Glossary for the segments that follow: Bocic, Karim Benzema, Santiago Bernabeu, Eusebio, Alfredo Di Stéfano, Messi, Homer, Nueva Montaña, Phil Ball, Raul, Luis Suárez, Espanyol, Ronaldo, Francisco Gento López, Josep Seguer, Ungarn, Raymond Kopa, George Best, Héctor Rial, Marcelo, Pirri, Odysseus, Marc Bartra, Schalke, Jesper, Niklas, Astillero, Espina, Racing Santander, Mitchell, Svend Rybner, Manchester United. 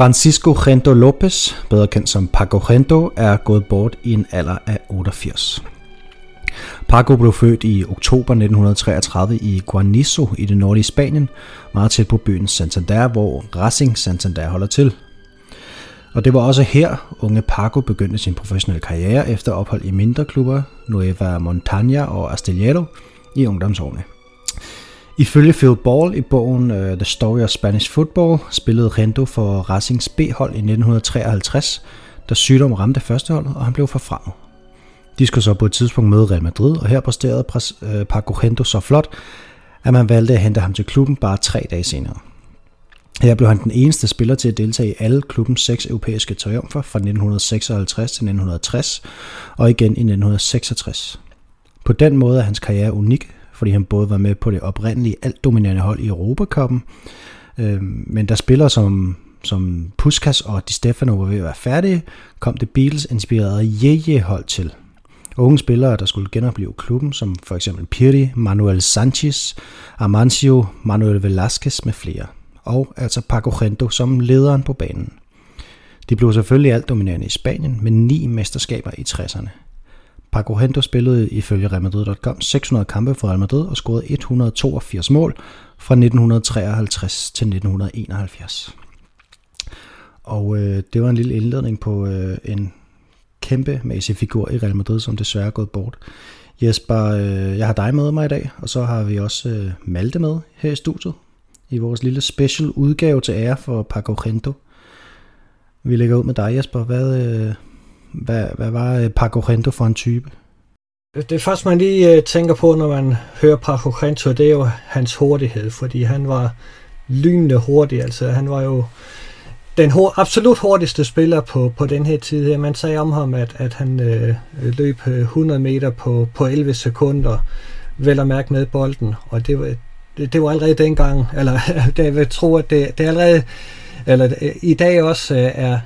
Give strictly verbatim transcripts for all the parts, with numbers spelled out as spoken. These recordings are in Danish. Francisco Gento López, bedre kendt som Paco Gento, er gået bort i en alder af otteogfirs. Paco blev født i oktober nitten treogtredive i Guarnizo i det nordlige Spanien, meget tæt på byen Santander, hvor Racing Santander holder til. Og det var også her, unge Paco begyndte sin professionelle karriere efter ophold i mindre klubber, Nueva Montaña og Astillero, i ungdomsårene. Ifølge Phil Ball i bogen The Story of Spanish Football spillede Gento for Racings B-hold i nitten treoghalvtreds, da sygdom ramte førsteholdet, og han blev forfremmet. De skulle så på et tidspunkt møde Real Madrid, og her præsterede Paco Gento så flot, at man valgte at hente ham til klubben bare tre dage senere. Her blev han den eneste spiller til at deltage i alle klubbens seks europæiske triumfer fra nitten seksoghalvtreds til nitten tres og igen i nitten seksogtres. På den måde er hans karriere unik, fordi han både var med på det oprindelige altdominerende hold i Europacuppen, øh, men der spillere som, som Puskas og Di Stéfano var ved at være færdige, kom det Beatles-inspirerede Jeje-hold til. Unge spillere, der skulle genopleve klubben, som for eksempel Pirri, Manuel Sanchez, Amancio, Manuel Velázquez med flere, og altså Paco Gento som lederen på banen. De blev selvfølgelig altdominerende i Spanien med ni mesterskaber i tresserne. Paco Gento spillede ifølge Real Madrid punktum com seks hundrede kampe for Real Madrid og scorede et hundrede og toogfirs mål fra nitten treoghalvtreds til nitten enoghalvfjerds. Og øh, det var en lille indledning på øh, en kæmpemæssig figur i Real Madrid, som desværre er gået bort. Jesper, øh, jeg har dig med mig i dag, og så har vi også øh, Malte med her i studiet i vores lille special udgave til ære for Paco Gento. Vi lægger ud med dig, Jesper. Hvad... Øh Hvad, hvad var Paco Gento for en type? Det første, man lige tænker på, når man hører Paco Gento, det er jo hans hurtighed, fordi han var lynende hurtig. Altså, han var jo den hår, absolut hurtigste spiller på, på den her tid. Man sagde om ham, at, at han øh, løb hundrede meter på, på elleve sekunder, vel at mærke med bolden. Og det var, det, det var allerede dengang, eller jeg vil tro, at det, det allerede, eller i dag også øh, er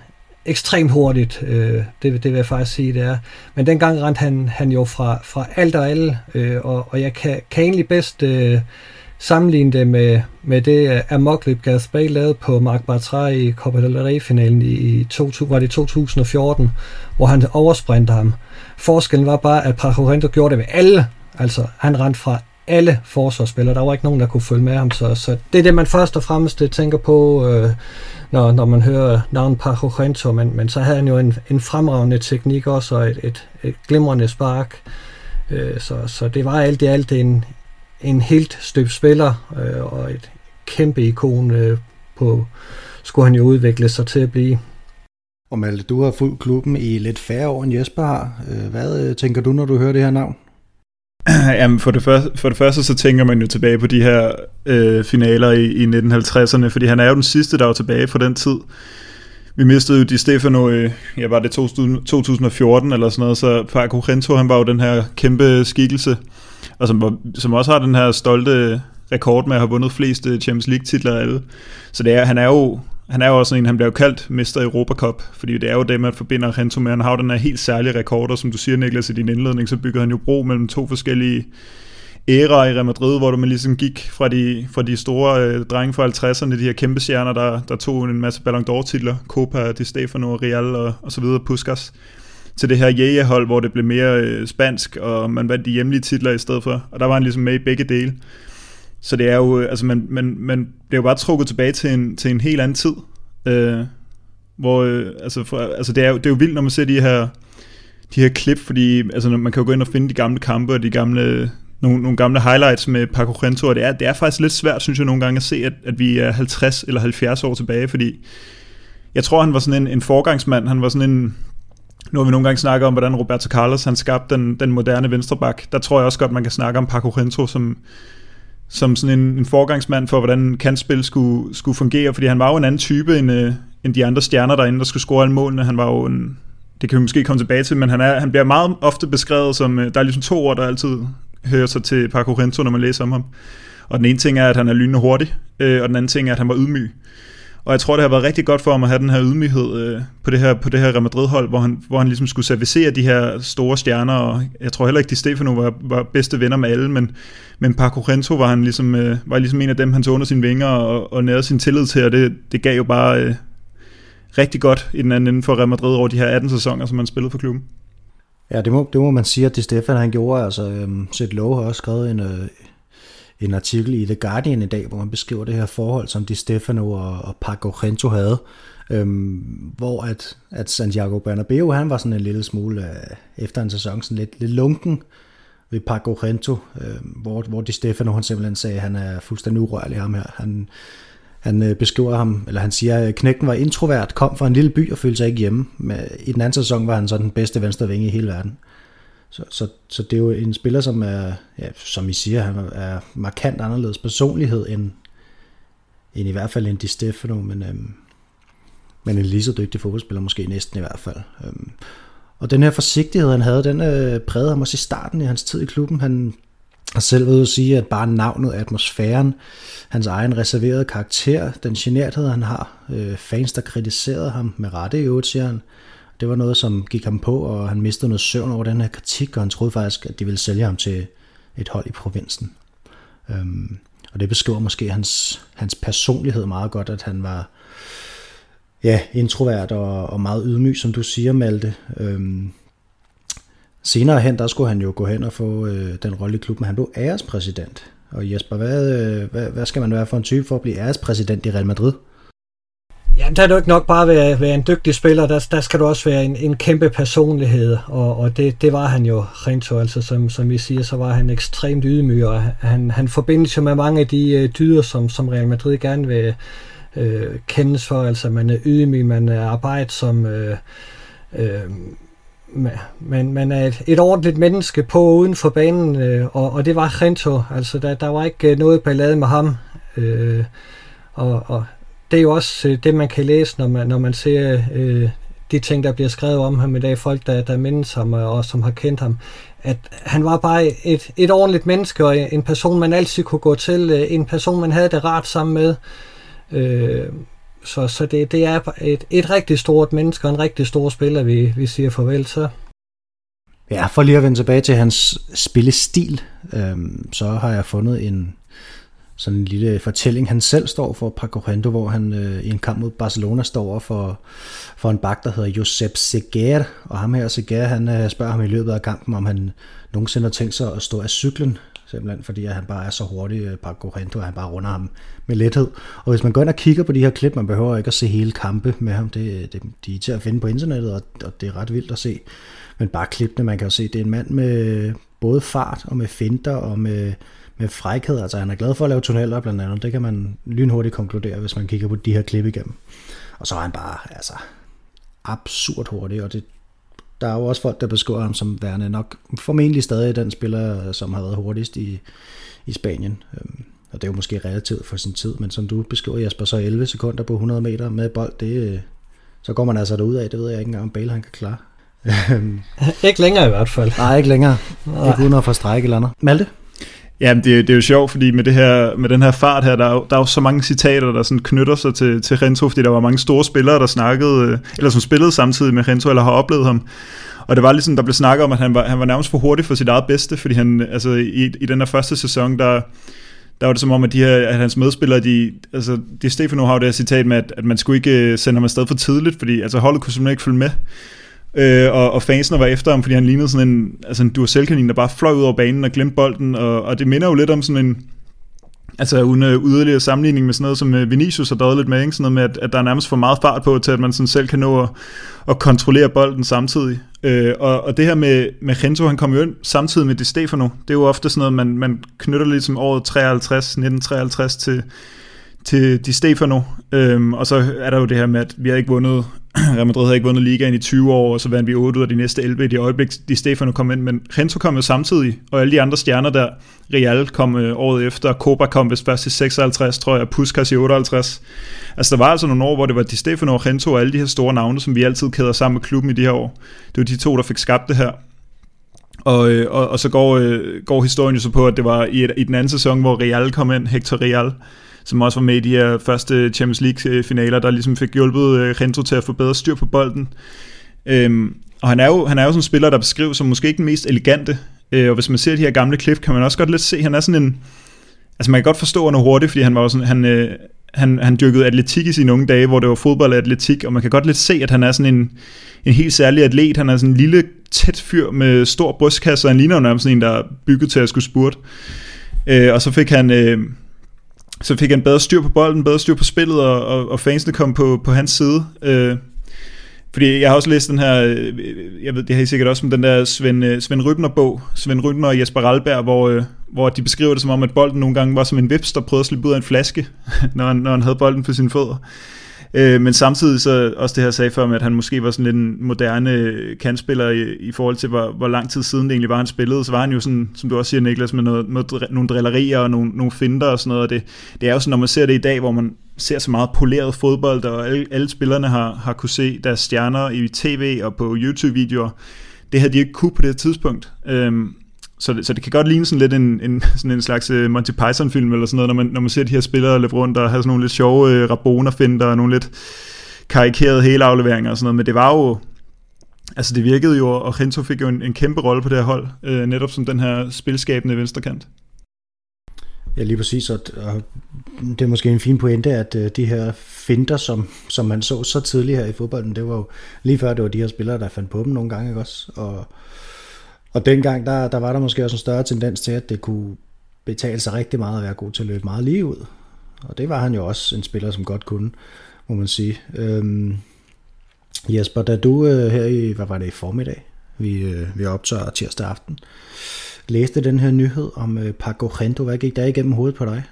ekstremt hurtigt, øh, det, det vil jeg faktisk sige, det er. Men dengang rendte han, han jo fra, fra alt og alle, øh, og, og jeg kan, kan egentlig bedst øh, sammenligne det med, med det øh, Amoklip Gaspé lavede på Marc Bartra i Copa del Rey-finalen i, i to, var det to tusind og fjorten, hvor han oversprintede ham. Forskellen var bare, at Paco Gento gjorde det med alle, altså han rendte fra alle forsvarsspillere. Der var ikke nogen, der kunne følge med ham. Så, så det er det, man først og fremmest tænker på, øh, når, når man hører navnet Paco Gento, men, men så havde han jo en, en fremragende teknik også, og et, et, et glimrende spark. Øh, så, så det var alt i alt en, en helt støbt spiller, øh, og et kæmpe ikon øh, på, skulle han jo udvikle sig til at blive. Og Malte, du har fulgt klubben i lidt færre år, end Jesper har. Hvad tænker du, når du hører det her navn? Jamen for det, første, for det første så tænker man jo tilbage på de her øh, finaler i, i nitten halvtredserne, fordi han er jo den sidste, der er tilbage fra den tid. Vi mistede jo Di Stéfano i, ja, var det to tusind og fjorten eller sådan noget, så Paco Gento, han var jo den her kæmpe skikkelse, og som, som også har den her stolte rekord med at have vundet flest Champions League titler af alle. Så det er, han er jo han er jo også en, han bliver jo kaldt Mester Europa Cup, fordi det er jo det, man forbinder Gento med. Han har jo den her helt særlige rekorder, som du siger, Niklas, i din indledning, så bygger han jo bro mellem to forskellige æraer i Real Madrid, hvor man ligesom gik fra de, fra de store øh, drenge fra halvtredserne, de her kæmpe stjerner, der, der tog en masse Ballon d'Or titler, Copa, Di Stéfano, Real og, og så videre, Puskas, til det her Jægerhold, hvor det blev mere øh, spansk, og man vandt de hjemlige titler i stedet for, og der var han ligesom med i begge dele. Så det er jo, altså man, man, man bliver jo bare trukket tilbage til en, til en helt anden tid, øh, hvor, øh, altså, for, altså det er jo, det er jo vildt, når man ser de her, de her klip, fordi altså man kan jo gå ind og finde de gamle kampe og de gamle, nogle, nogle gamle highlights med Paco Gento, og det er, det er faktisk lidt svært, synes jeg nogle gange, at se, at, at vi er halvtreds eller halvfjerds år tilbage, fordi jeg tror, han var sådan en, en forgangsmand, han var sådan en, nu har vi nogle gange snakket om, hvordan Roberto Carlos, han skabte den, den moderne venstreback, der tror jeg også godt, man kan snakke om Paco Gento som, som sådan en, en forgangsmand for, hvordan kantspil skulle, skulle fungere, fordi han var jo en anden type end, øh, end de andre stjerner derinde, der skulle score alle målene. Han var jo en, det kan vi måske komme tilbage til, men han, er, han bliver meget ofte beskrevet som, øh, der er ligesom to ord, der altid hører sig til Paco Gento, når man læser om ham. Og den ene ting er, at han er lynende hurtig, øh, og den anden ting er, at han var ydmyg. Og jeg tror, det har været rigtig godt for ham at have den her ydmyghed øh, på det her, på det her Real Madrid-hold, hvor han, hvor han ligesom skulle servicere de her store stjerner, og jeg tror heller ikke, Di Stéfano var, var bedste venner med alle, men, men Paco Gento var, han ligesom, øh, var ligesom en af dem, han tog under sine vinger og, og nærede sin tillid til, og det, det gav jo bare øh, rigtig godt i den anden ende for Real Madrid over de her atten sæsoner, som han spillede for klubben. Ja, det må, det må man sige, at Di Stéfano han gjorde. Altså, øhm, Seth Lowe har også skrevet en, øh, en artikel i The Guardian i dag, hvor man beskriver det her forhold, som Di Stéfano og, og Paco Gento havde, øhm, hvor at, at Santiago Bernabeu, han var sådan en lille smule, øh, efter en sæson, sådan lidt, lidt lunken ved Paco Gento, øh, hvor, hvor Di Stéfano, han simpelthen sagde, at han er fuldstændig urørlig ham her. Han... Han beskriver ham, eller han siger, at knægten var introvert, kom fra en lille by og følte sig ikke hjemme. Men i den anden sæson var han så den bedste venstre vinge i hele verden. Så, så, så det er jo en spiller, som er, ja, som I siger, han er markant anderledes personlighed end, end i hvert fald en Di Stéfano, men, øhm, men en lige så dygtig fodboldspiller, måske næsten i hvert fald. Øhm, og den her forsigtighed, han havde, den øh, prægede ham også i starten i hans tid i klubben. Han har selv ved at sige, at bare navnet, atmosfæren, hans egen reserverede karakter, den generthed, han har, øh, fans, der kritiserede ham med rette i øvrigt, siger han. Det var noget, som gik ham på, og han mistede noget søvn over den her kritik, og han troede faktisk, at de ville sælge ham til et hold i provinsen. Øhm, og det beskriver måske hans, hans personlighed meget godt, at han var ja, introvert og, og meget ydmyg, som du siger, Malte. Øhm, Senere hen, der skulle han jo gå hen og få øh, den rolle i klubben. Han blev ærespræsident. Og Jesper, hvad, øh, hvad, hvad skal man være for en type for at blive ærespræsident i Real Madrid? Jamen, der er du ikke nok bare at være, være en dygtig spiller. Der, der skal du også være en, en kæmpe personlighed. Og, og det, det var han jo rent så. Altså, som, som vi siger, så var han ekstremt ydmyg. Og han, han forbindes jo med mange af de øh, dyder, som, som Real Madrid gerne vil øh, kendes for. Altså, man er ydmyg, man er arbejdsom... Øh, øh, Man, man er et, et ordentligt menneske på uden for banen, øh, og, og det var Gento. Altså, der, der var ikke noget ballade med ham. Øh, og, og det er jo også det, man kan læse, når man, når man ser øh, de ting, der bliver skrevet om ham i dag. Folk, der, der mindes ham og som har kendt ham. At han var bare et, et ordentligt menneske, og en person, man altid kunne gå til. En person, man havde det rart sammen med. Øh, Så, så det, det er et, et rigtig stort menneske og en rigtig stor spiller, vi, vi siger farvel til. Ja, for lige at vende tilbage til hans spillestil, øhm, så har jeg fundet en sådan en lille fortælling, han selv står for, Paco Gento, hvor han øh, i en kamp mod Barcelona står over for, for en bak, der hedder Josep Seguer, og ham her, Seguer, han øh, spørger ham i løbet af kampen, om han nogensinde har tænkt sig at stå af cyklen, simpelthen fordi han bare er så hurtig, Paco Gento, at han bare runder ham med lethed. Og hvis man går ind og kigger på de her klip, man behøver ikke at se hele kampe med ham, det, det, de er til at finde på internettet, og, og det er ret vildt at se. Men bare klippene, man kan jo se, det er en mand med både fart og med finter og med, med frækhed. Altså han er glad for at lave tunneller blandt andet, det kan man lynhurtigt konkludere, hvis man kigger på de her klip igennem. Og så er han bare altså absurd hurtig, og det der er jo også folk, der beskriver ham som værende nok formentlig stadig den spiller, som har været hurtigst i, i Spanien. Og det er jo måske relativt for sin tid, men som du beskriver, Jesper, så elleve sekunder på hundrede meter med bold, det, så går man altså derudad, det ved jeg ikke engang, om Bale han kan klare. Ikke længere i hvert fald. Nej, ikke længere. Ikke uden at få strejk eller andet. Malte? Jamen, det, det er jo sjovt, fordi med, det her, med den her fart her, der er, jo, der er jo så mange citater, der sådan knytter sig til, til Gento, fordi der var mange store spillere, der snakkede, eller som spillede samtidig med Gento, eller har oplevet ham. Og det var ligesom, der blev snakket om, at han var, han var nærmest for hurtig for sit eget bedste, fordi han, altså i, i den her første sæson, der... Der var det som om, at, de her, at hans medspillere, de, altså, Di Stéfano har jo det her citat med, at, at man skulle ikke sende ham afsted for tidligt, fordi altså, holdet kunne simpelthen ikke følge med. Øh, og, og fansene var efter ham, fordi han lignede sådan en, altså, en Duracell-kanin, der bare fløj ud over banen og glemte bolden, og, og det minder jo lidt om sådan en, altså uden yderligere sammenligning med sådan noget, som Vinicius har drevet lidt med, ikke? Sådan noget med, at, at der er nærmest for meget fart på, til at man sådan selv kan nå at, at kontrollere bolden samtidig. Øh, og, og det her med, med Gento, han kom jo ind samtidig med Di Stéfano. Det er jo ofte sådan noget, man, man knytter lidt som året nitten treoghalvtreds til, til Di Stéfano. Øh, og så er der jo det her med, at vi har ikke vundet, Real Madrid havde ikke vundet ligaen i tyve år, og så vandt vi otte ud af de næste elleve i det øjeblik, Di Stéfano kom ind, men Gento kom jo samtidig, og alle de andre stjerner der, Real kom øh, året efter, Copa kom vist først i seksoghalvtreds, tror jeg, Puskas i otteoghalvtreds. Altså der var altså nogle år, hvor det var Di Stéfano og Gento og alle de her store navne, som vi altid kæder sammen med klubben i de her år. Det var de to, der fik skabt det her. Og, øh, og, og så går, øh, går historien jo så på, at det var i, et, i den anden sæson, hvor Real kom ind, Héctor Rial, som også var med i de her første Champions League-finaler, der ligesom fik hjulpet Gento til at få bedre styr på bolden. Øhm, og han er, jo, han er jo sådan en spiller, der beskrives som måske ikke den mest elegante. Øh, og hvis man ser de her gamle klip, kan man også godt lidt se, han er sådan en... Altså man kan godt forstå, han er hurtig, fordi han var jo sådan... Han, øh, han, han dyrkede atletik i sine unge dage, hvor det var fodbold og atletik, og man kan godt lidt se, at han er sådan en, en helt særlig atlet. Han er sådan en lille, tæt fyr med stor brystkasse, og han ligner jo nærmest en, der er bygget til at skulle spurte. Øh, og så fik han... Øh, Så fik han bedre styr på bolden, bedre styr på spillet, og, og, og fansene kom på, på hans side. Øh, fordi jeg har også læst den her, jeg ved, det har I sikkert også, om den der Svend, Svend Rybner-bog, Svend Rybner og Jesper Ralberg, hvor, øh, hvor de beskriver det som om, at bolden nogle gange var som en vips, der prøvede at slippe ud af en flaske, når han, når han havde bolden på sine fødder. Øh, men samtidig så også det her sag før med, at han måske var sådan lidt en moderne kantspiller i, i forhold til, hvor, hvor lang tid siden det egentlig var, han spillede. Så var han jo sådan, som du også siger, Niklas, med noget, noget, nogle drillerier og nogle, nogle finter og sådan noget. Og det, det er jo sådan, når man ser det i dag, hvor man ser så meget poleret fodbold, og alle, alle spillerne har, har kunne se deres stjerner i tv og på YouTube-videoer. Det havde de ikke kunne på det tidspunkt. Øh, Så det, så det kan godt ligne sådan lidt en, en, sådan en slags Monty Python-film eller sådan noget, når man, når man ser de her spillere løbe rundt og have sådan nogle lidt sjove øh, rabonerfinder og nogle lidt karikerede helafleveringer og sådan noget. Men det var jo, altså det virkede jo, og Gento fik jo en, en kæmpe rolle på det her hold, øh, netop som den her spilskabende venstrekant. Ja, lige præcis, og det er måske en fin pointe, at de her finter, som, som man så så tidligt her i fodbolden, det var jo lige før, det var de her spillere, der fandt på dem nogle gange, ikke også? Og Og dengang, der, der var der måske også en større tendens til, at det kunne betale sig rigtig meget at være god til at løbe meget lige ud. Og det var han jo også en spiller, som godt kunne, må man sige. Øhm, Jesper, da du øh, her i, hvad var det i formiddag, vi, øh, vi optager tirsdag aften, læste den her nyhed om øh, Paco Gento. Hvad gik der igennem hovedet på dig?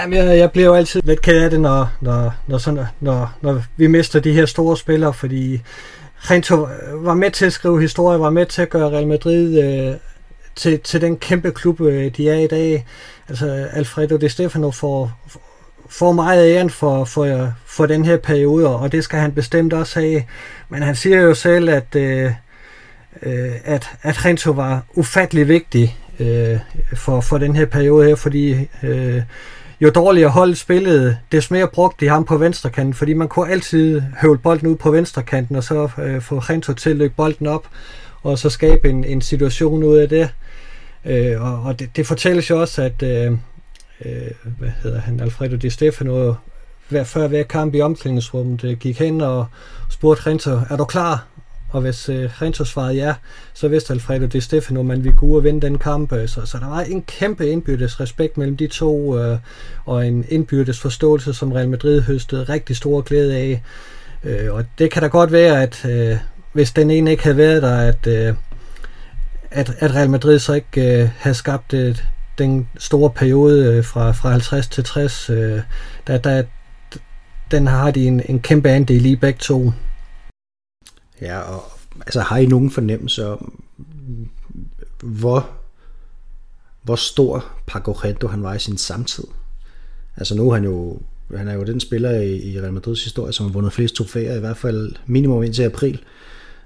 Jamen, jeg, jeg bliver jo altid lidt ked af det, når, når, når, sådan, når, når vi mister de her store spillere, fordi Gento var med til at skrive historie, var med til at gøre Real Madrid øh, til, til den kæmpe klub, øh, de er i dag. Altså Alfredo Di Stéfano får, får meget æren for, for, for den her periode, og det skal han bestemt også have. Men han siger jo selv, at, øh, at, at Gento var ufattelig vigtig øh, for, for den her periode her, fordi øh, jo dårligere hold spillede, des mere brugte de ham på venstrekanten, fordi man kunne altid høvle bolden ud på venstrekanten, og så øh, få Gento til at løbe bolden op, og så skabe en, en situation ud af det. Øh, og og det, det fortælles jo også, at øh, hvad hedder han, Alfredo Di Stéfano, hver, før hver kamp i omklædningsrummet, øh, gik hen og spurgte Gento, er du klar? Og hvis øh, Gento svarede ja, så vidste Alfredo Di Stéfano, man ville gå ud og vinde den kamp. Så, så der var en kæmpe indbyrdes respekt mellem de to, øh, og en indbyrdes forståelse, som Real Madrid høstede rigtig stor glæde af. Øh, og det kan da godt være, at øh, hvis den ene ikke havde været der, at, øh, at, at Real Madrid så ikke øh, havde skabt øh, den store periode øh, fra, fra halvtreds til tres, øh, der, der, den har de en, en kæmpe andel i begge to. Ja, og altså, har I nogen fornemmelse om, hvor, hvor stor Paco Gento han var i sin samtid? Altså nu er han jo, han er jo den spiller i, i Real Madrids historie, som har vundet flest trofæer, i hvert fald minimum indtil april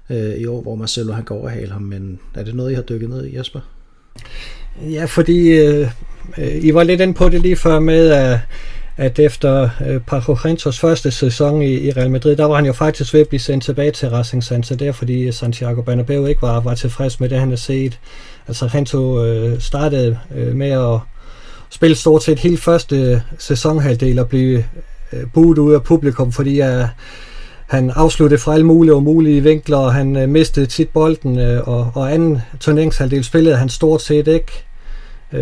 øh, i år, hvor Marcelo han går overhale ham. Men er det noget, I har dykket ned i, Jesper? Ja, fordi øh, I var lidt inde på det lige før med, at at efter øh, Paco Gentos første sæson i, i Real Madrid, der var han jo faktisk ved at blive sendt tilbage til Racing Santander, fordi Santiago Bernabeu ikke var, var tilfreds med det, han havde set. Altså Gento øh, startede øh, med at spille stort set hele første sæsonhalvdel og blive øh, buet ud af publikum, fordi øh, han afsluttede fra alle mulige og umulige vinkler, og han øh, mistede tit bolden, øh, og, og anden turneringshalvdel spillede han stort set ikke.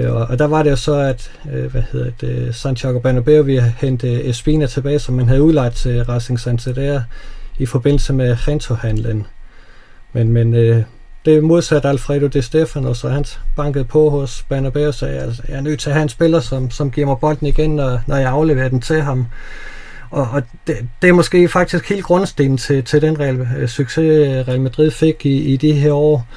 Og der var det jo så, at hvad hedder det, Santiago Bernabeu ville hente Espina tilbage, som man havde udlejet til Racing Santander i forbindelse med Gento-handlen. Men, men det modsatte Alfredo Di Stéfano, så han bankede på hos Bernabeu og sagde, at jeg er nødt til at have en spiller, som, som giver mig bolden igen, når, når jeg afleverer den til ham. Og, og det, det er måske faktisk helt grundstenen til, til den real, succes, Real Madrid fik i, i de her år.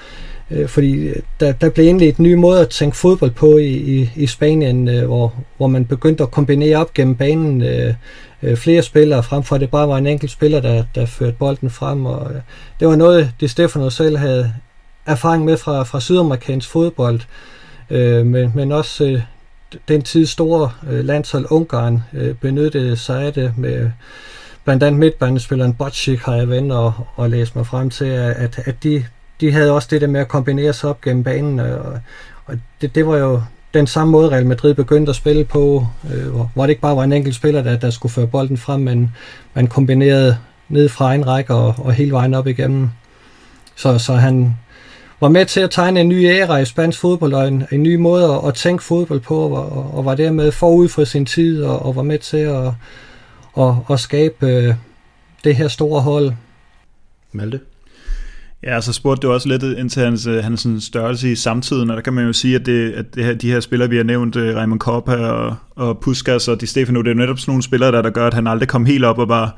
Fordi der, der blev indledt nye måder at tænke fodbold på i, i, i Spanien, hvor, hvor man begyndte at kombinere op gennem banen øh, flere spillere, frem for at det bare var en enkelt spiller, der, der førte bolden frem. Og det var noget, Di Stéfano selv havde erfaring med fra, fra sydamerikansk fodbold, øh, men, men også øh, den tid store øh, landshold Ungarn øh, benyttede sig af det med blandt andet midtbanespilleren Bocic, har jeg vendt og, og læst mig frem til, at, at de De havde også det der med at kombinere sig op gennem banen, og det, det var jo den samme måde Real Madrid begyndte at spille på, øh, hvor det ikke bare var en enkelt spiller, der, der skulle føre bolden frem, men man kombinerede ned fra en række og, og hele vejen op igennem. Så, så han var med til at tegne en ny æra i spansk fodbold, og en, en ny måde at, at tænke fodbold på, og, og var dermed forud for sin tid, og, og var med til at, at, at skabe øh, det her store hold. Malte? Ja, så spurgte du også lidt ind til hans, hans størrelse i samtiden, og der kan man jo sige, at, det, at det her, de her spillere, vi har nævnt, Raymond Kopa og, og Puskas og Di Stéfano, det er jo netop sådan nogle spillere, der, der gør, at han aldrig kom helt op og var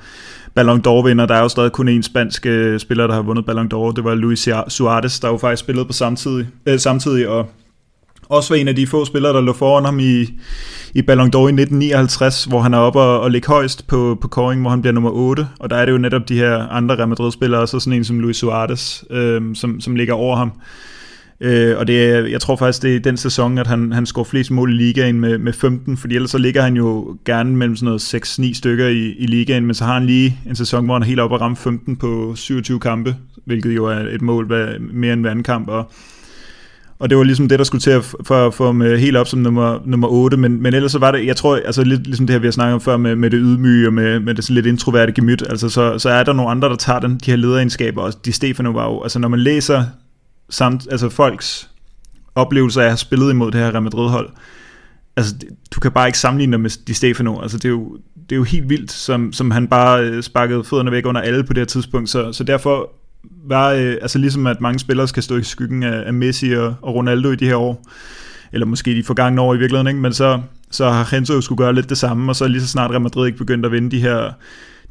Ballon d'Or-vinder. Der er jo stadig kun én spansk spiller, der har vundet Ballon d'Or, det var Luis Suárez, der jo faktisk spillede på samtidig, øh, samtidig og også var en af de få spillere, der lå foran ham i, i Ballon d'Or i nitten nioghalvtreds, hvor han er oppe og, og ligger højst på, på Koring, hvor han bliver nummer otte. Og der er det jo netop de her andre Real Madrid-spillere, så sådan en som Luis Suárez, øh, som, som ligger over ham. Øh, og det er, jeg tror faktisk, det er den sæson, at han, han scorer flest mål i ligaen med, med femten, fordi ellers så ligger han jo gerne mellem sådan noget seks ni stykker i, i ligaen, men så har han lige en sæson, hvor han er helt oppe og rammer femten på syvogtyve kampe, hvilket jo er et mål hvad, mere end hver anden kamp, og Og det var ligesom det, der skulle til at få ham helt op som nummer, nummer otte, men, men ellers så var det, jeg tror, altså lidt ligesom det her, vi har snakket om før med, med det ydmyge og med, med det sådan lidt introverte gemyt, altså så, så er der nogle andre, der tager den, de her lederegenskaber, og Di Stéfano var jo, altså når man læser samt, altså folks oplevelser af at have spillet imod det her Real Madrid-hold, altså du kan bare ikke sammenligne det med Di Stéfano, altså det er jo, det er jo helt vildt, som, som han bare sparkede fødderne væk under alle på det her tidspunkt, så, så derfor var, øh, altså ligesom at mange spillere skal stå i skyggen af, af Messi og, og Ronaldo i de her år, eller måske de forgangne år i virkeligheden, ikke? Men så, så har Gento jo skulle gøre lidt det samme, og så lige så snart Real Madrid ikke begyndte at vinde de her,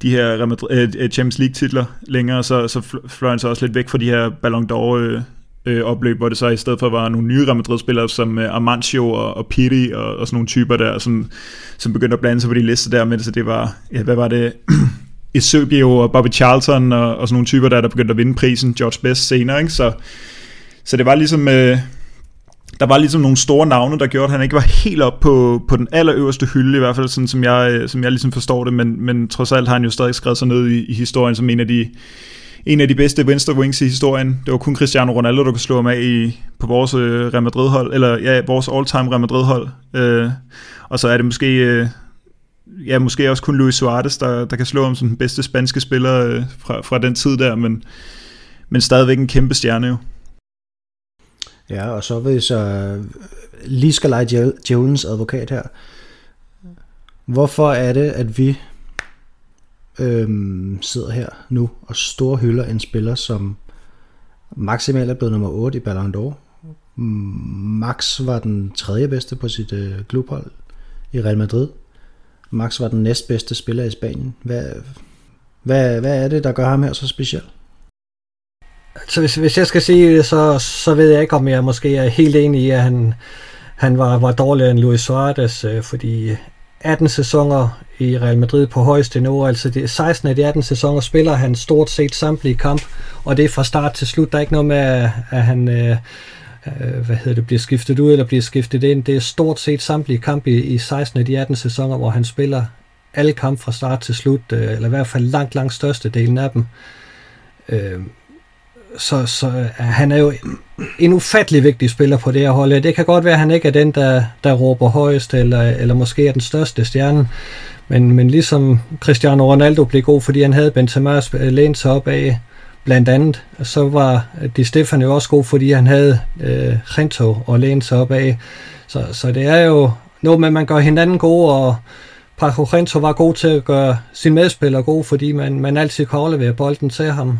de her Real Madrid, øh, Champions League titler længere, så, så fløj han så også lidt væk fra de her Ballon d'Or øh, øh, opløb, hvor det så i stedet for var nogle nye Real Madrid spillere som øh, Amancio og, og Pirri og, og sådan nogle typer der, som, som begyndte at blande sig på de lister der, men så det var, ja, hvad var det... Eusebio og Bobby Charlton og, og sådan nogle typer, der der begyndte at vinde prisen, George Best senere, ikke? Så, så det var ligesom, øh, der var ligesom nogle store navne, der gjorde, at han ikke var helt op på, på den allerøverste hylde, i hvert fald sådan, som jeg, som jeg ligesom forstår det, men, men trods alt har han jo stadig skrevet sig ned i, i historien som en af de, en af de bedste venstre wings i historien. Det var kun Cristiano Ronaldo, der kunne slå ham af i, på vores øh, Real Madrid-hold, eller ja, vores all-time Real Madrid-hold, øh, og så er det måske... Øh, Ja, måske også kun Luis Suárez, der, der kan slå om som den bedste spanske spiller øh, fra, fra den tid der, men, men stadigvæk en kæmpe stjerne jo. Ja, og så hvis jeg lige skal lege djævelens advokat her. Hvorfor er det, at vi øh, sidder her nu og store hylder en spiller, som maksimalt er blevet nummer otte i Ballon d'Or? Max var den tredje bedste på sit øh, klubhold i Real Madrid. Max var den næstbedste spiller i Spanien. Hvad, hvad, hvad er det, der gør ham her så speciel? Så hvis, hvis jeg skal sige det, så, så ved jeg ikke, om jeg måske er helt enig i, at han, han var, var dårligere end Luis Suárez, fordi atten sæsoner i Real Madrid på højeste niveau, altså de seksten af de atten sæsoner spiller han stort set samtlige kamp, og det er fra start til slut. Der er ikke noget med, at han... Øh, hvad hedder det, bliver skiftet ud eller bliver skiftet ind. Det er stort set samtlige kampe i seksten af de atten sæsoner, hvor han spiller alle kampe fra start til slut, eller i hvert fald langt, langt størstedelen af dem. Så, så han er jo en ufattelig vigtig spiller på det her hold. Det kan godt være, at han ikke er den, der, der råber højest, eller, eller måske er den største stjerne, men, men ligesom Cristiano Ronaldo blev god, fordi han havde Benzema's læn sig op af, blandt andet, så var Di Stéfano jo også god, fordi han havde øh, Gento og læne sig op af. Så, så det er jo noget med, man gør hinanden gode, og Paco Gento var god til at gøre sin medspiller god, fordi man, man altid kan aflevere bolden til ham.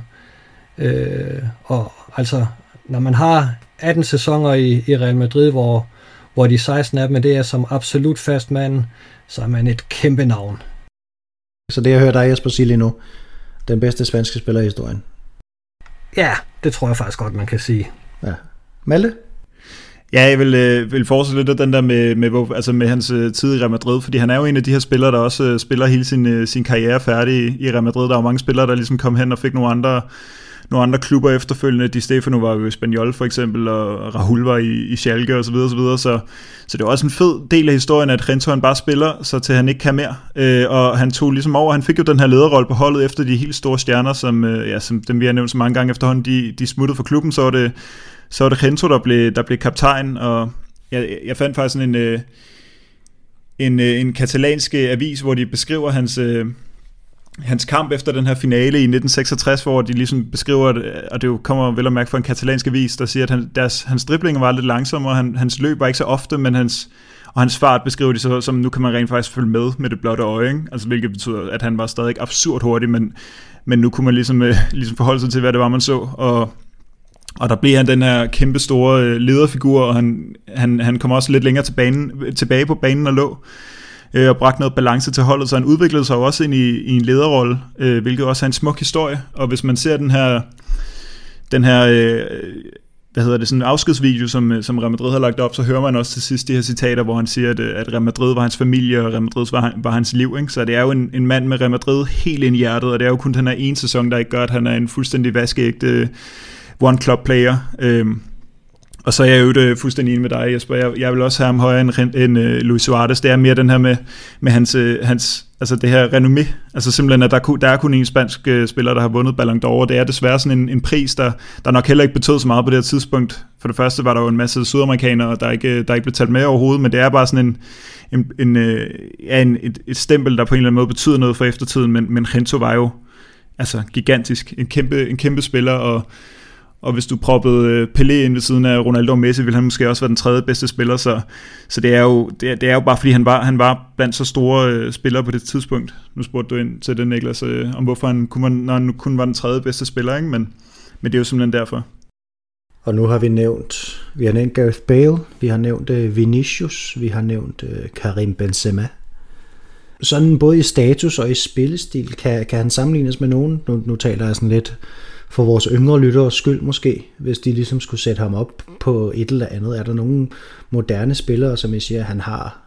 Øh, og altså, når man har atten sæsoner i, i Real Madrid, hvor, hvor de seksten af dem, det er som absolut fast mand, så er man et kæmpe navn. Så det, jeg hører dig, Jesper, sige lige nu, den bedste spanske spiller i historien. Ja, det tror jeg faktisk godt, man kan sige. Ja. Malte? Ja, jeg vil, øh, vil fortsætte lidt af den der med, med, altså med hans tid i Real Madrid, fordi han er jo en af de her spillere, der også øh, spiller hele sin, øh, sin karriere færdig i Real Madrid. Der er jo mange spillere, der ligesom kom hen og fik nogle andre, nogle andre klubber efterfølgende. Di Stéfano var jo i Espanyol for eksempel, og Raúl var i, i Schalke osv. osv. Så, så det var også en fed del af historien, at Gento han bare spiller, så til han ikke kan mere. Øh, og han tog ligesom over, han fik jo den her lederrolle på holdet efter de helt store stjerner, som, øh, ja, som dem vi har nævnt så mange gange efterhånden, de, de smuttede fra klubben, så var det, så var det Gento, der blev, der blev kaptajn, og, Jeg, jeg fandt faktisk sådan en, øh, en, øh, en katalansk avis, hvor de beskriver hans... Øh, hans kamp efter den her finale i nitten seksogtres, hvor de ligesom beskriver, og det jo kommer vel at mærke fra en katalansk avis, der siger, at han, deres, hans driblinger var lidt langsommere, han, hans løb var ikke så ofte, men hans, og hans fart beskriver de så, som nu kan man rent faktisk følge med med det blotte øje, ikke? Altså, hvilket betyder, at han var stadig absurd hurtig, men, men nu kunne man ligesom, øh, ligesom forholde sig til, hvad det var, man så, og, og der blev han den her kæmpe store lederfigur, og han, han, han kom også lidt længere til banen, tilbage på banen og lå, og bragt noget balance til holdet, så han udviklede sig også ind i, i en lederrolle, øh, hvilket også er en smuk historie. Og hvis man ser den her, den her øh, hvad hedder det, sådan en afskedsvideo, som, som Real Madrid har lagt op, så hører man også til sidst de her citater, hvor han siger, at, at Real Madrid var hans familie, og Real Madrid var, var hans liv, ikke? Så det er jo en, en mand med Real Madrid helt ind i hjertet, og det er jo kun den her ene sæson, der ikke gør, at han er en fuldstændig vaskeægte one-club-player. Øh, Og så er jeg jo fuldstændig enig med dig, Jesper. Jeg, jeg vil også have ham højere end, end uh, Luis Suárez. Det er mere den her med, med hans, uh, hans, altså det her renommé. Altså simpelthen, at der, ku, der er kun en spansk uh, spiller, der har vundet Ballon d'Or. Det er desværre sådan en, en pris, der, der nok heller ikke betød så meget på det her tidspunkt. For det første var der jo en masse sydamerikanere, der ikke, der ikke blev talt med overhovedet, men det er bare sådan en, en, en, en, en, et, et stempel, der på en eller anden måde betyder noget for eftertiden. Men, men Gento var jo altså gigantisk. En kæmpe, en kæmpe spiller, og og hvis du proppede Pelé ind ved siden af Ronaldo og Messi, ville han måske også være den tredje bedste spiller, så, så det, er jo, det, er, det er jo bare fordi han var, han var blandt så store øh, spillere på det tidspunkt. Nu spurgte du ind til det, Niklas, øh, om hvorfor han, kunne man, når han kun var den tredje bedste spiller, ikke? Men, men det er jo simpelthen derfor. Og nu har vi nævnt, vi har nævnt Gareth Bale, vi har nævnt øh, Vinicius, vi har nævnt øh, Karim Benzema. Sådan både i status og i spillestil, kan, kan han sammenlignes med nogen? Nu, nu taler jeg sådan lidt for vores yngre lytteres skyld måske, hvis de ligesom skulle sætte ham op på et eller andet. Er der nogle moderne spillere, som I siger, han har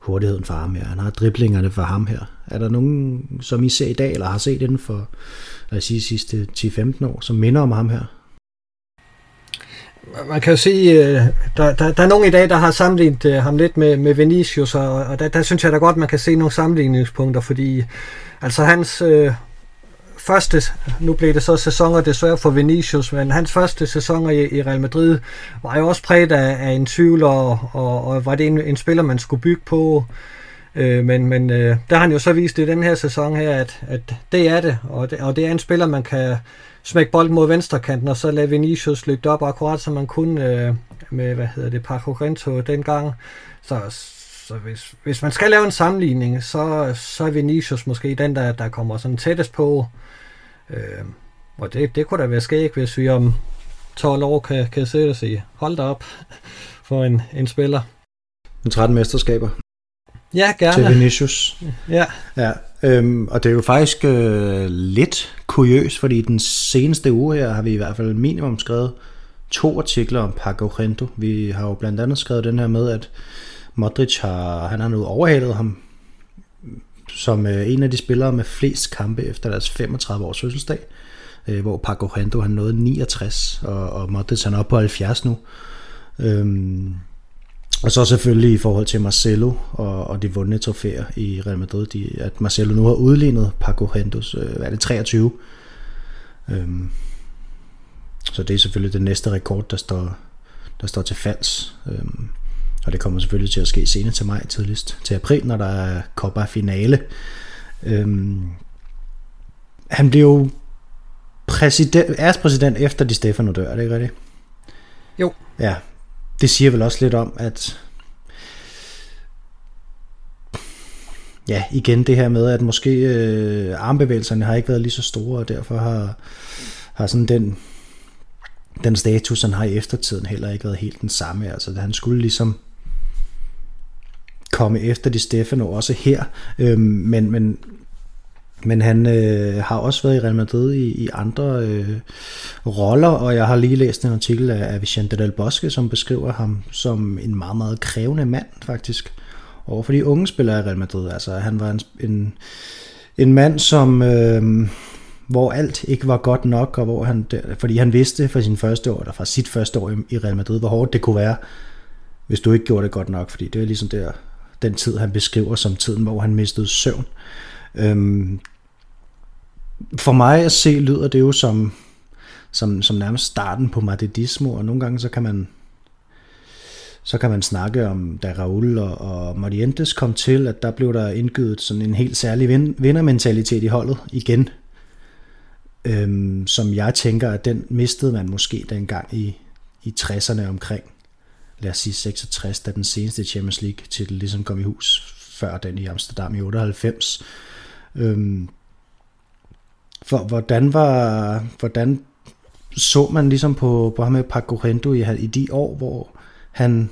hurtigheden for ham her, han har driblingerne for ham her? Er der nogen, som I ser i dag, eller har set inden for, lad os sige, sidste ti til femten år, som minder om ham her? Man kan jo se, der, der, der er nogen i dag, der har sammenlignet ham lidt med, med Vinicius, og, og der, der synes jeg da godt, man kan se nogle sammenligningspunkter, fordi altså hans... Øh, Første, nu blev det så sæsoner desværre for Vinicius, men hans første sæsoner i Real Madrid var jo også præget af, af en tvivl, og, og, og var det en, en spiller, man skulle bygge på. Øh, men men øh, der har han jo så vist i den her sæson her, at, at det er det og, det, og det er en spiller, man kan smække bolden mod venstrekanten, og så lade Vinicius løbe op akkurat, som man kunne øh, med, hvad hedder det, Paco Gento dengang. Så, så hvis, hvis man skal lave en sammenligning, så, så er Vinicius måske den, der, der kommer sådan tættest på. Øh, og det, det kunne da være skægt, hvis vi om tolv år kan, kan sidde og sige, hold da op for en, en spiller. En tretten mesterskaber. Ja, gerne. Til Vinicius. Ja. Ja, øhm, og det er jo faktisk øh, lidt kuriøst, fordi i den seneste uge her har vi i hvert fald minimum skrevet to artikler om Paco Gento. Vi har jo blandt andet skrevet den her med, at Modric har, han har nu overhalet ham som øh, en af de spillere med flest kampe efter deres femogtredive års fødselsdag, øh, hvor Paco Gento han nåede niogtres, og, og Modric han er oppe på halvfjerds nu. Øhm, og så selvfølgelig i forhold til Marcelo og, og de vundne trofæer i Real Madrid, de, at Marcelo nu har udlignet Paco Gentos, øh, hvad er det, treogtyve. Øhm, så det er selvfølgelig den næste rekord, der står, der står til falds. Øhm, Og det kommer selvfølgelig til at ske senere til maj, tidligst til april, når der er Copa-finale. Øhm, han blev jo præsident, ærespræsident efter Di Stéfano dør, er det ikke rigtigt? Jo. Ja, det siger vel også lidt om, at ja, igen det her med, at måske øh, armbevægelserne har ikke været lige så store, og derfor har, har sådan den... den status, han har i eftertiden, heller ikke været helt den samme. Altså, han skulle ligesom komme efter Di Stéfano også her, øhm, men, men, men han øh, har også været i Real Madrid i, i andre øh, roller, og jeg har lige læst en artikel af, af Vicente del Bosque, som beskriver ham som en meget, meget krævende mand, faktisk, over for de unge spillere i Real Madrid. Altså, han var en, en, en mand, som... Øh, hvor alt ikke var godt nok, og hvor han, fordi han vidste fra sin første år, eller fra sit første år i Real Madrid, hvor hårdt det kunne være, hvis du ikke gjorde det godt nok, fordi det er ligesom der, den tid, han beskriver som tiden, hvor han mistede søvn. Øhm, for mig at se, lyder det jo som, som, som nærmest starten på madridismo, og nogle gange så kan man Så kan man snakke om, da Raul og, og Morientes kom til, at der blev der indgivet sådan en helt særlig vin, vindermentalitet i holdet igen, øhm, som jeg tænker, at den mistede man måske dengang i, i tresserne omkring, lad os sige seksogtres, da den seneste Champions League-titel ligesom kom i hus, før den i Amsterdam i otteoghalvfems. Øhm, for hvordan var, hvordan så man ligesom på, på ham med Paco Rento i, i de år, hvor han,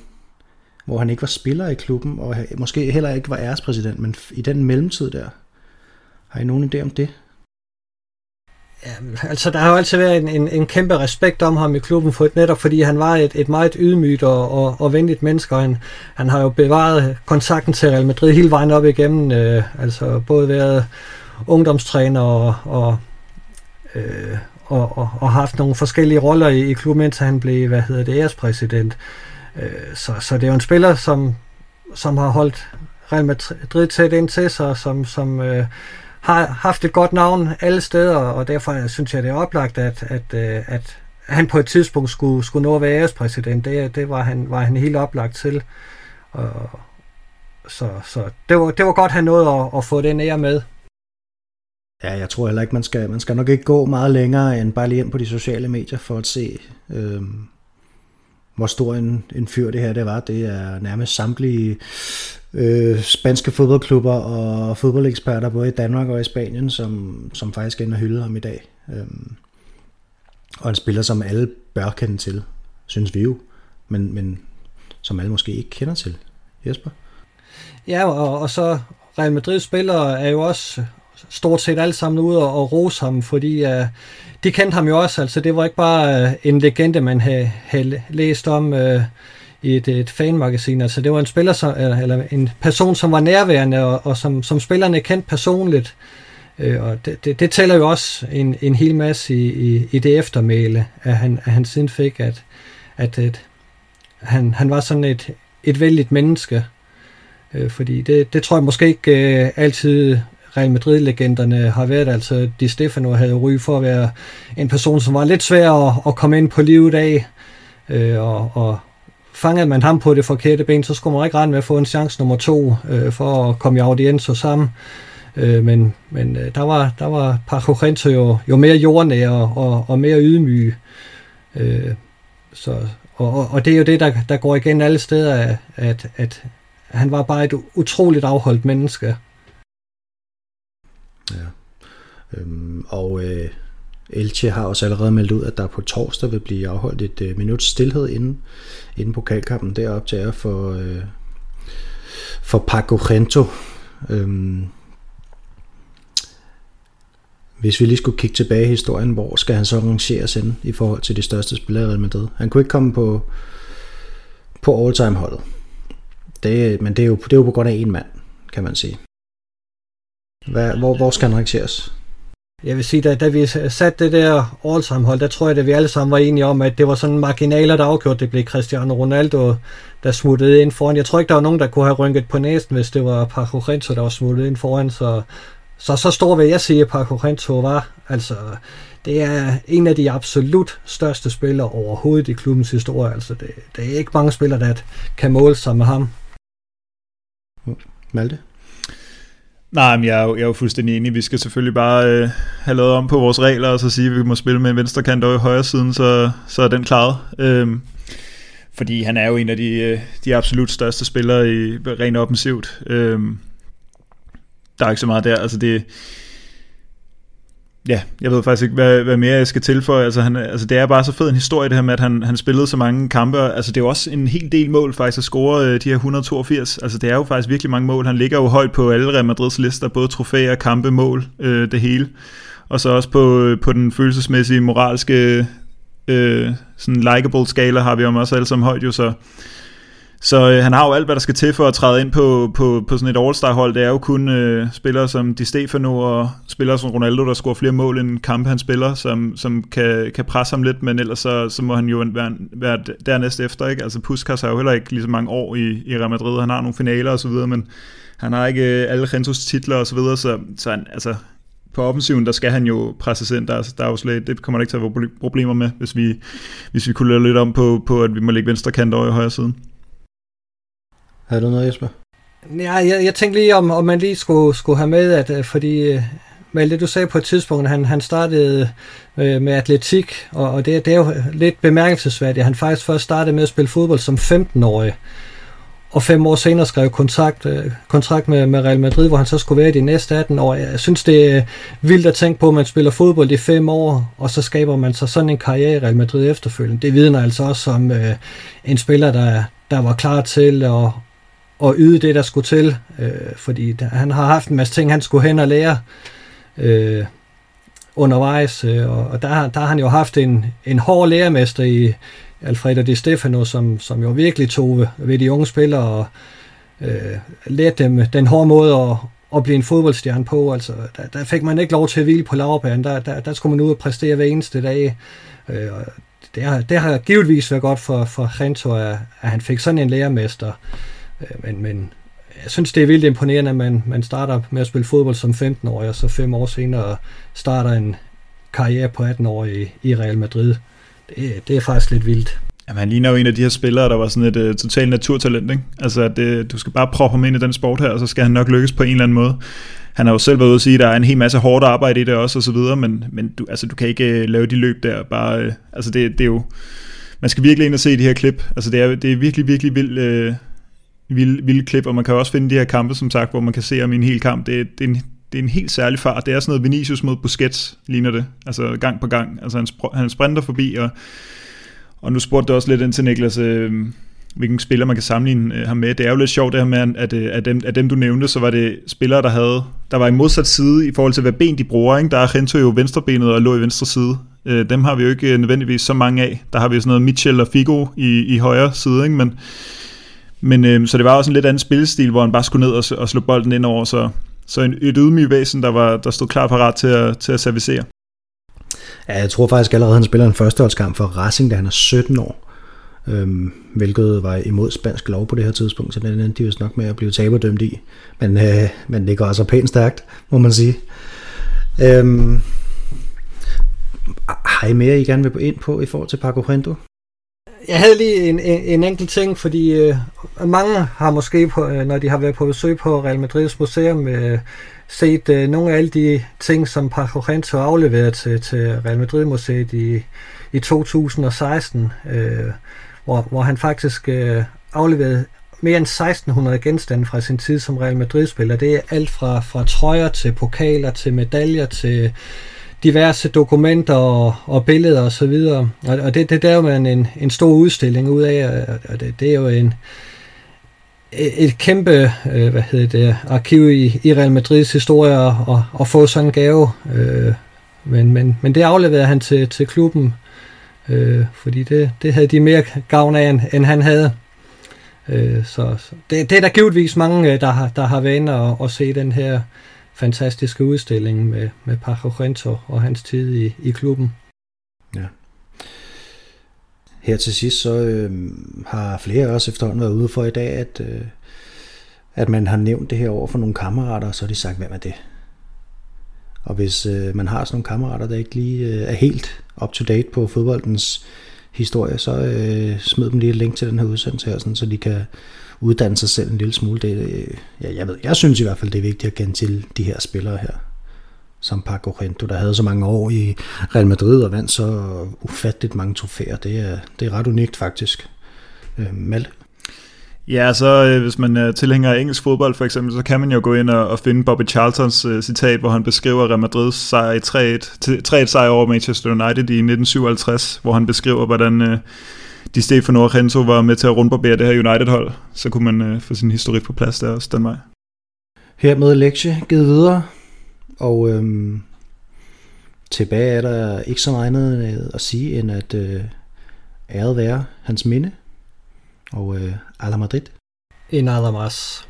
hvor han ikke var spiller i klubben, og måske heller ikke var ærespræsident, men i den mellemtid der, har I nogen idé om det? Jamen, altså der har jo altid været en, en, en kæmpe respekt om ham i klubben, for netop fordi han var et, et meget ydmygt og, og, og venligt menneske, og han, han har jo bevaret kontakten til Real Madrid hele vejen op igennem, øh, altså både været ungdomstræner og... og øh, Og, og, og haft nogle forskellige roller i, i klubben, indtil han blev, hvad hedder det, ærespræsident. Øh, så, så det er jo en spiller, som, som har holdt Real Madrid tæt ind til sig, som, som øh, har haft et godt navn alle steder, og derfor synes jeg, det er oplagt, at, at, øh, at han på et tidspunkt skulle, skulle nå at være ærespræsident. Det, det var, han, var han helt oplagt til. Og, så så det, var, det var godt, at han nåede at, at få den ære med. Ja, jeg tror heller ikke, man skal, man skal nok ikke gå meget længere end bare lige ind på de sociale medier for at se, øh, hvor stor en, en fyr det her det var. Det er nærmest samtlige øh, spanske fodboldklubber og fodboldeksperter, både i Danmark og i Spanien, som, som faktisk ender hylde ham i dag. Øh, og en spiller, som alle bør kende til, synes vi jo, men, men som alle måske ikke kender til. Jesper? Ja, og, og så Real Madrid-spillere er jo også stort set alle sammen ud og, og rose ham, fordi uh, de kendte ham jo også. Altså, det var ikke bare uh, en legende, man havde, havde læst om uh, i et, et fanmagasin. Altså, det var en spiller, som, eller, eller en person, som var nærværende, og, og som, som spillerne kendte personligt. Uh, og det, det, det tæller jo også en, en hel masse i, i, i det eftermæle, at han, at han siden fik, at, at, at han, han var sådan et, et vældigt menneske. Uh, fordi det, det tror jeg måske ikke uh, altid... Real Madrid-legenderne har været, altså Di Stéfano havde ry for at være en person, som var lidt svær at, at komme ind på livet af, øh, og, og fangede man ham på det forkerte ben, så skulle man ikke regne med at få en chance nummer to, øh, for at komme i audiens og sammen, øh, men, men der var, der var Paco Rento jo, jo mere jordnære og, og, og mere ydmyge, øh, så, og, og det er jo det, der, der går igen alle steder, at, at han var bare et utroligt afholdt menneske. Ja. Øhm, og øh, Elche har også allerede meldt ud, at der på torsdag vil blive afholdt et øh, minuts stilhed inden, inden pokalkampen deroppe til ære for, øh, for Paco Rento. Øhm, hvis vi lige skulle kigge tilbage i historien, hvor skal han så rangeres henne i forhold til de største spillere i Real Madrid? Han kunne ikke komme på, på all-time-holdet, det, men det er, jo, det er jo på grund af en mand, kan man sige. Hvad, hvor, hvor skal han rangeres? Jeg vil sige, da, da vi satte det der all-time-hold, der tror jeg, at vi alle sammen var enige om, at det var sådan marginaler, der afgjorde, det blev Cristiano Ronaldo, der smuttede ind foran. Jeg tror ikke, der var nogen, der kunne have rynket på næsen, hvis det var Paco Rento, der var smuttet ind foran. Så så, så stor vil jeg sige, at Paco Rento var. Altså, det er en af de absolut største spillere overhovedet i klubbens historie. Altså, det, det er ikke mange spillere, der kan måle sig med ham. Malte? Nej, men jeg er, jo, jeg er jo fuldstændig enig. Vi skal selvfølgelig bare øh, have lavet om på vores regler, og så sige, at vi må spille med en venstre kant og i højre siden, så, så er den klaret. Øhm, fordi han er jo en af de, de absolut største spillere i rent offensivt. Øhm, der er ikke så meget der. Altså det, ja, jeg ved faktisk ikke, hvad, hvad mere jeg skal tilføje. Altså, han, altså det er bare så fed en historie, det her med, at han, han spillede så mange kampe. Altså det er jo også en hel del mål faktisk at score øh, de her et hundrede og toogfirs. Altså det er jo faktisk virkelig mange mål. Han ligger jo højt på alle Real Madrids lister, både trofæer, kampe, mål, øh, det hele. Og så også på, øh, på den følelsesmæssige, moralske, øh, sådan likeable skala har vi om også alle sammen højt jo så. Så øh, han har jo alt, hvad der skal til for at træde ind på, på, på sådan et all-star-hold. Det er jo kun øh, spillere som Di Stéfano og spillere som Ronaldo, der scorer flere mål end kampe, han spiller, som, som kan, kan presse ham lidt, men ellers så, så må han jo være, være dernæst efter, ikke? Altså Puskas har jo heller ikke lige så mange år i, i Real Madrid. Han har nogle finaler og så videre, men han har ikke øh, alle Rentos titler og så videre, så, så han, altså, på offensiven, der skal han jo presses ind. Der er, der er jo slet, det kommer der ikke til at være problemer med, hvis vi, hvis vi kunne lade lidt om på, på, at vi må lægge venstre kant over i højre siden. Har du noget, Jesper? Ja, jeg, jeg tænkte lige, om, om man lige skulle, skulle have med, at fordi Malte, du sagde på et tidspunkt, at han, han startede øh, med atletik, og, og det, det er jo lidt bemærkelsesværdigt, at han faktisk først startede med at spille fodbold som femten-årig, og fem år senere skrev kontrakt, øh, kontrakt med, med Real Madrid, hvor han så skulle være i de næste atten år. Jeg synes, det er vildt at tænke på, at man spiller fodbold i fem år, og så skaber man sig sådan en karriere i Real Madrid efterfølgende. Det vidner altså også om øh, en spiller, der, der var klar til at og yde det, der skulle til, øh, fordi der, han har haft en masse ting, han skulle hen og lære øh, undervejs, øh, og der, der har han jo haft en, en hård lærermester i Alfredo Di Stéfano, som, som jo virkelig tog ved de unge spillere og øh, lærte dem den hårde måde at, at blive en fodboldstjerne på. Altså, der, der fik man ikke lov til at hvile på laurbæren, der, der, der skulle man ud og præstere hver eneste dag, øh, og det har, det har givetvis været godt for, for Gento, at, at han fik sådan en lærermester. Men, men jeg synes, det er vildt imponerende, at man, man starter med at spille fodbold som femten-årig, og så fem år senere starter en karriere på atten år i, i Real Madrid. Det, det er faktisk lidt vildt. Jamen, han ligner jo en af de her spillere, der var sådan et uh, totalt naturtalent, ikke? Altså, det, du skal bare proppe ham ind i den sport her, og så skal han nok lykkes på en eller anden måde. Han har jo selv været ude at sige, at der er en hel masse hårdt arbejde i det også, og så videre, men, men du, altså, du kan ikke uh, lave de løb der. Bare, uh, altså, det, det er jo... Man skal virkelig ind og se de her klip. Altså, det er, det er virkelig, virkelig vildt... Uh, Vilde, vilde klip, og man kan også finde de her kampe, som sagt, hvor man kan se om en hel kamp. Det er, det er, en, det er en helt særlig fart. Det er sådan noget Vinicius mod Puskas, ligner det. Altså gang på gang. Altså han, spr- han sprinter forbi, og, og nu spurgte det også lidt ind til Niklas, øh, hvilken spiller man kan sammenligne øh, ham med. Det er jo lidt sjovt det her med, at, at, at, dem, at dem du nævnte, så var det spillere, der havde, der var i modsat side i forhold til, hvad ben de bruger. Ikke? Der er Gento jo venstrebenet og lå i venstre side. Øh, dem har vi jo ikke nødvendigvis så mange af. Der har vi sådan noget Mitchell og Figo i, i højre side, ikke? Men Men øh, så det var også en lidt anden spillestil, hvor han bare skulle ned og, og slå bolden ind over, så, så en, et ydmyg væsen, der, var, der stod klar parat til at, til at servicere. Ja, jeg tror faktisk allerede, han spiller en førsteholdskamp for Racing, da han er sytten år, øhm, hvilket var imod spansk lov på det her tidspunkt, så den endte de vist nok med at blive taberdømt i. Men, øh, men det går altså pænt stærkt, må man sige. Øhm, har I mere, I gerne vil gå ind på i forhold til Paco Gento? Jeg havde lige en, en, en enkelt ting, fordi øh, mange har måske, på, øh, når de har været på besøg på Real Madrids museum, øh, set øh, nogle af alle de ting, som Paco Gento afleverede til, til Real Madrid-museet i, i to tusind og seksten, øh, hvor, hvor han faktisk øh, afleverede mere end seksten hundrede genstande fra sin tid som Real Madrid-spiller. Det er alt fra, fra trøjer til pokaler til medaljer til... diverse dokumenter og, og billeder og så videre, og, og det, det der er jo en, en stor udstilling ud af, og det, det er jo en et kæmpe øh, hvad hedder det, arkiv i, i Real Madrids historie og, og få sådan en gave, øh, men, men, men det afleverede han til, til klubben, øh, fordi det, det havde de mere gavn af, end, end han havde. Øh, så, så det, det er der givetvis mange, der har, der har vaner at, at se den her fantastiske udstilling med, med Paco Gento og hans tid i, i klubben. Ja. Her til sidst, så øh, har flere også efterhånden været ude for i dag, at, øh, at man har nævnt det her over for nogle kammerater, og så har de sagt, hvem er det? Og hvis øh, man har sådan nogle kammerater, der ikke lige øh, er helt up-to-date på fodboldens historie, så øh, smid dem lige et link til den her udsendelse her, sådan, så de kan uddanne sig selv en lille smule. Det, ja, jeg ved, jeg synes i hvert fald, det er vigtigt at kende til de her spillere her, som Paco Gento, der havde så mange år i Real Madrid og vandt så ufatteligt mange trofæer. Det er, det er ret unikt faktisk. Øh, Malte? Ja, så hvis man tilhænger engelsk fodbold for eksempel, så kan man jo gå ind og, og finde Bobby Charltons uh, citat, hvor han beskriver Real Madrids sejr i tre et sejr over Manchester United i nitten syvoghalvtreds, hvor han beskriver, hvordan... Uh, Di Stéfano og Gento var med til at rundbarbere det her United-hold, så kunne man øh, få sin historik på plads der også den vej. Hermed lektie givet videre, og øhm, tilbage er der ikke så meget andet at sige, end at øh, æret være hans minde, og øh, Ala Madrid. En Ala Mas.